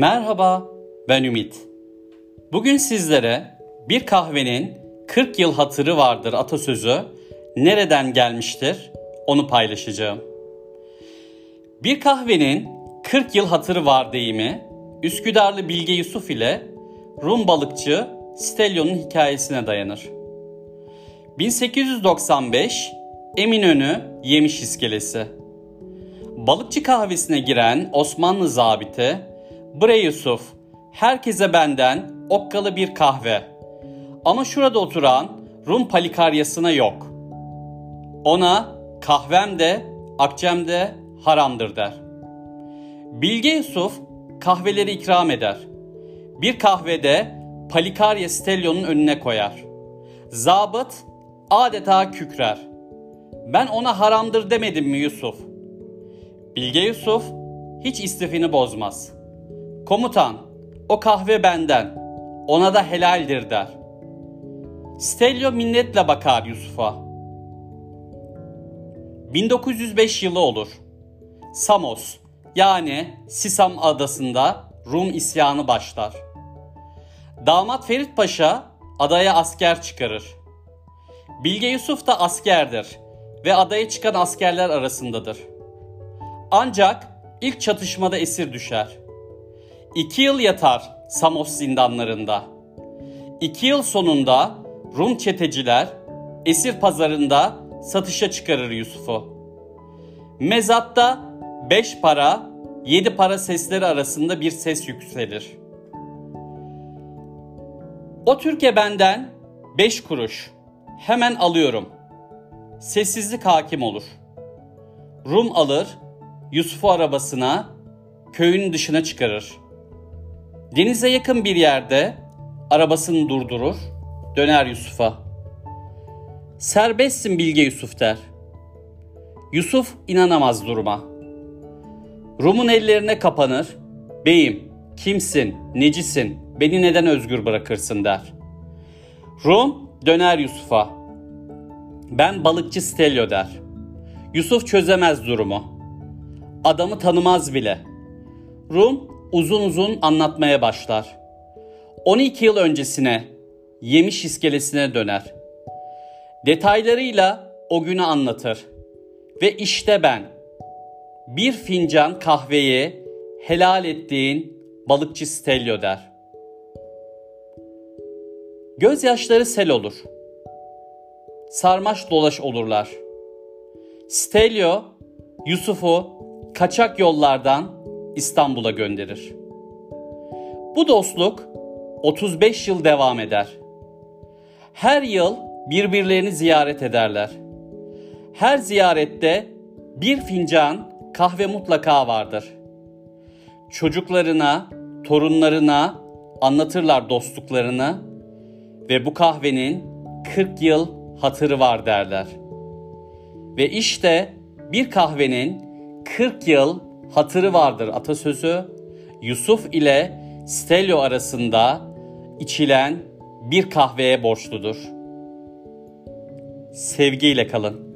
Merhaba, ben Ümit. Bugün sizlere bir kahvenin 40 yıl hatırı vardır atasözü nereden gelmiştir onu paylaşacağım. Bir kahvenin 40 yıl hatırı var deyimi Üsküdarlı bilge Yusuf ile Rum balıkçı Stelyo'nun hikayesine dayanır. 1895 Eminönü yemiş iskelesi. Balıkçı kahvesine giren Osmanlı zabiti, "Bre Yusuf, herkese benden okkalı bir kahve. Ama şurada oturan Rum palikaryasına yok. Ona kahvem de akçem de haramdır" der. Bilge Yusuf kahveleri ikram eder. Bir kahvede palikarya Stelyo'nun önüne koyar. Zabıt adeta kükrer. "Ben ona haramdır demedim mi Yusuf?" Bilge Yusuf hiç istifini bozmaz. "Komutan, o kahve benden, ona da helaldir" der. Stelyo minnetle bakar Yusuf'a. 1905 yılı olur. Samos, yani Sisam adasında Rum isyanı başlar. Damat Ferit Paşa adaya asker çıkarır. Bilge Yusuf da askerdir ve adaya çıkan askerler arasındadır. Ancak ilk çatışmada esir düşer. 2 yıl yatar Samos zindanlarında. 2 yıl sonunda Rum çeteciler esir pazarında satışa çıkarır Yusuf'u. Mezatta 5 para, 7 para sesleri arasında bir ses yükselir. "O Türkiye benden 5 kuruş. Hemen alıyorum." Sessizlik hakim olur. Rum alır, Yusuf'u arabasına, köyün dışına çıkarır. Denize yakın bir yerde arabasını durdurur, döner Yusuf'a. "Serbestsin Bilge Yusuf" der. Yusuf inanamaz duruma. Rum'un ellerine kapanır. "Beyim, kimsin, necisin, beni neden özgür bırakırsın?" der. Rum döner Yusuf'a. "Ben balıkçı Stelyo" der. Yusuf çözemez durumu. Adamı tanımaz bile. Rum uzun uzun anlatmaya başlar. 12 yıl öncesine, yemiş iskelesine döner. Detaylarıyla o günü anlatır. "Ve işte ben, bir fincan kahveyi helal ettiğin balıkçı Stelyo" der. Gözyaşları sel olur. Sarmaş dolaş olurlar. Stelyo, Yusuf'u kaçak yollardan İstanbul'a gönderir. Bu dostluk 35 yıl devam eder. Her yıl birbirlerini ziyaret ederler. Her ziyarette bir fincan kahve mutlaka vardır. Çocuklarına, torunlarına anlatırlar dostluklarını ve bu kahvenin 40 yıl hatırı var derler. Ve işte bir kahvenin 40 yıl hatırı vardır atasözü Yusuf ile Stelyo arasında içilen bir kahveye borçludur. Sevgiyle kalın.